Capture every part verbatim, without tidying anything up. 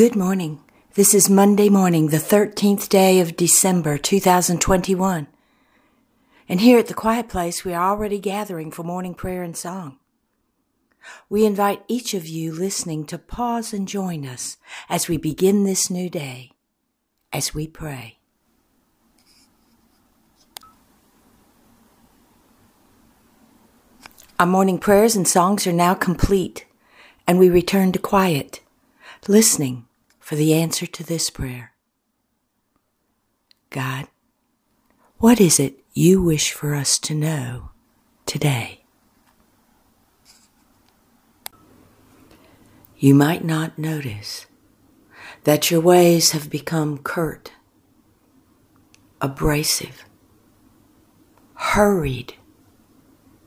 Good morning. This is Monday morning, the thirteenth day of December, two thousand twenty-one. And here at the Quiet Place, we are already gathering for morning prayer and song. We invite each of you listening to pause and join us as we begin this new day, as we pray. Our morning prayers and songs are now complete, and we return to quiet, listening for the answer to this prayer. God, what is it you wish for us to know today? You might not notice that your ways have become curt, abrasive, hurried,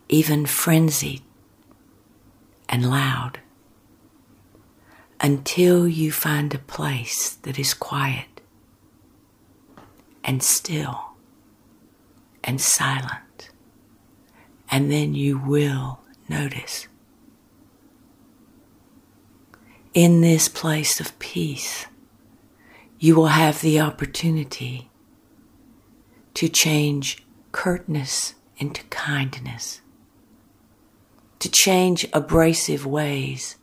even frenzied and loud, until you find a place that is quiet and still and silent, and then you will notice. In this place of peace, you will have the opportunity to change curtness into kindness, to change abrasive ways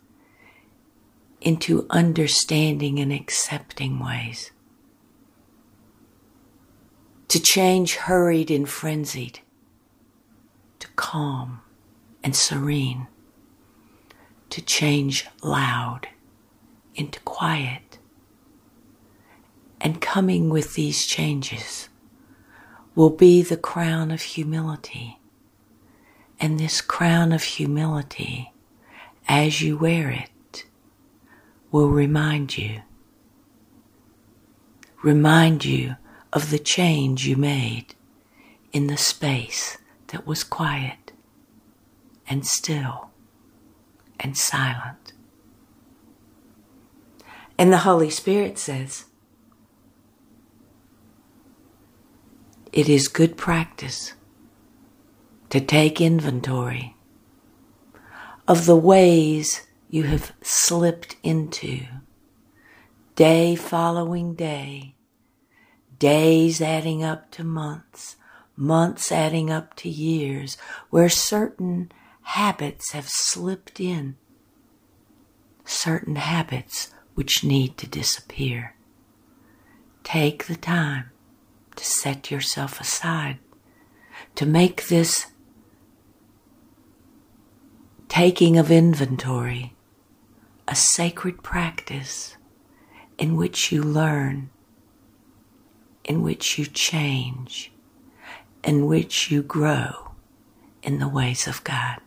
into understanding and accepting ways, to change hurried and frenzied to calm and serene, to change loud into quiet. And coming with these changes will be the crown of humility. And this crown of humility, as you wear it, will remind you, remind you of the change you made in the space that was quiet and still and silent. And the Holy Spirit says, it is good practice to take inventory of the ways you have slipped into, day following day, days adding up to months, months adding up to years, where certain habits have slipped in, certain habits which need to disappear. Take the time to set yourself aside, to make this taking of inventory a sacred practice in which you learn, in which you change, in which you grow in the ways of God.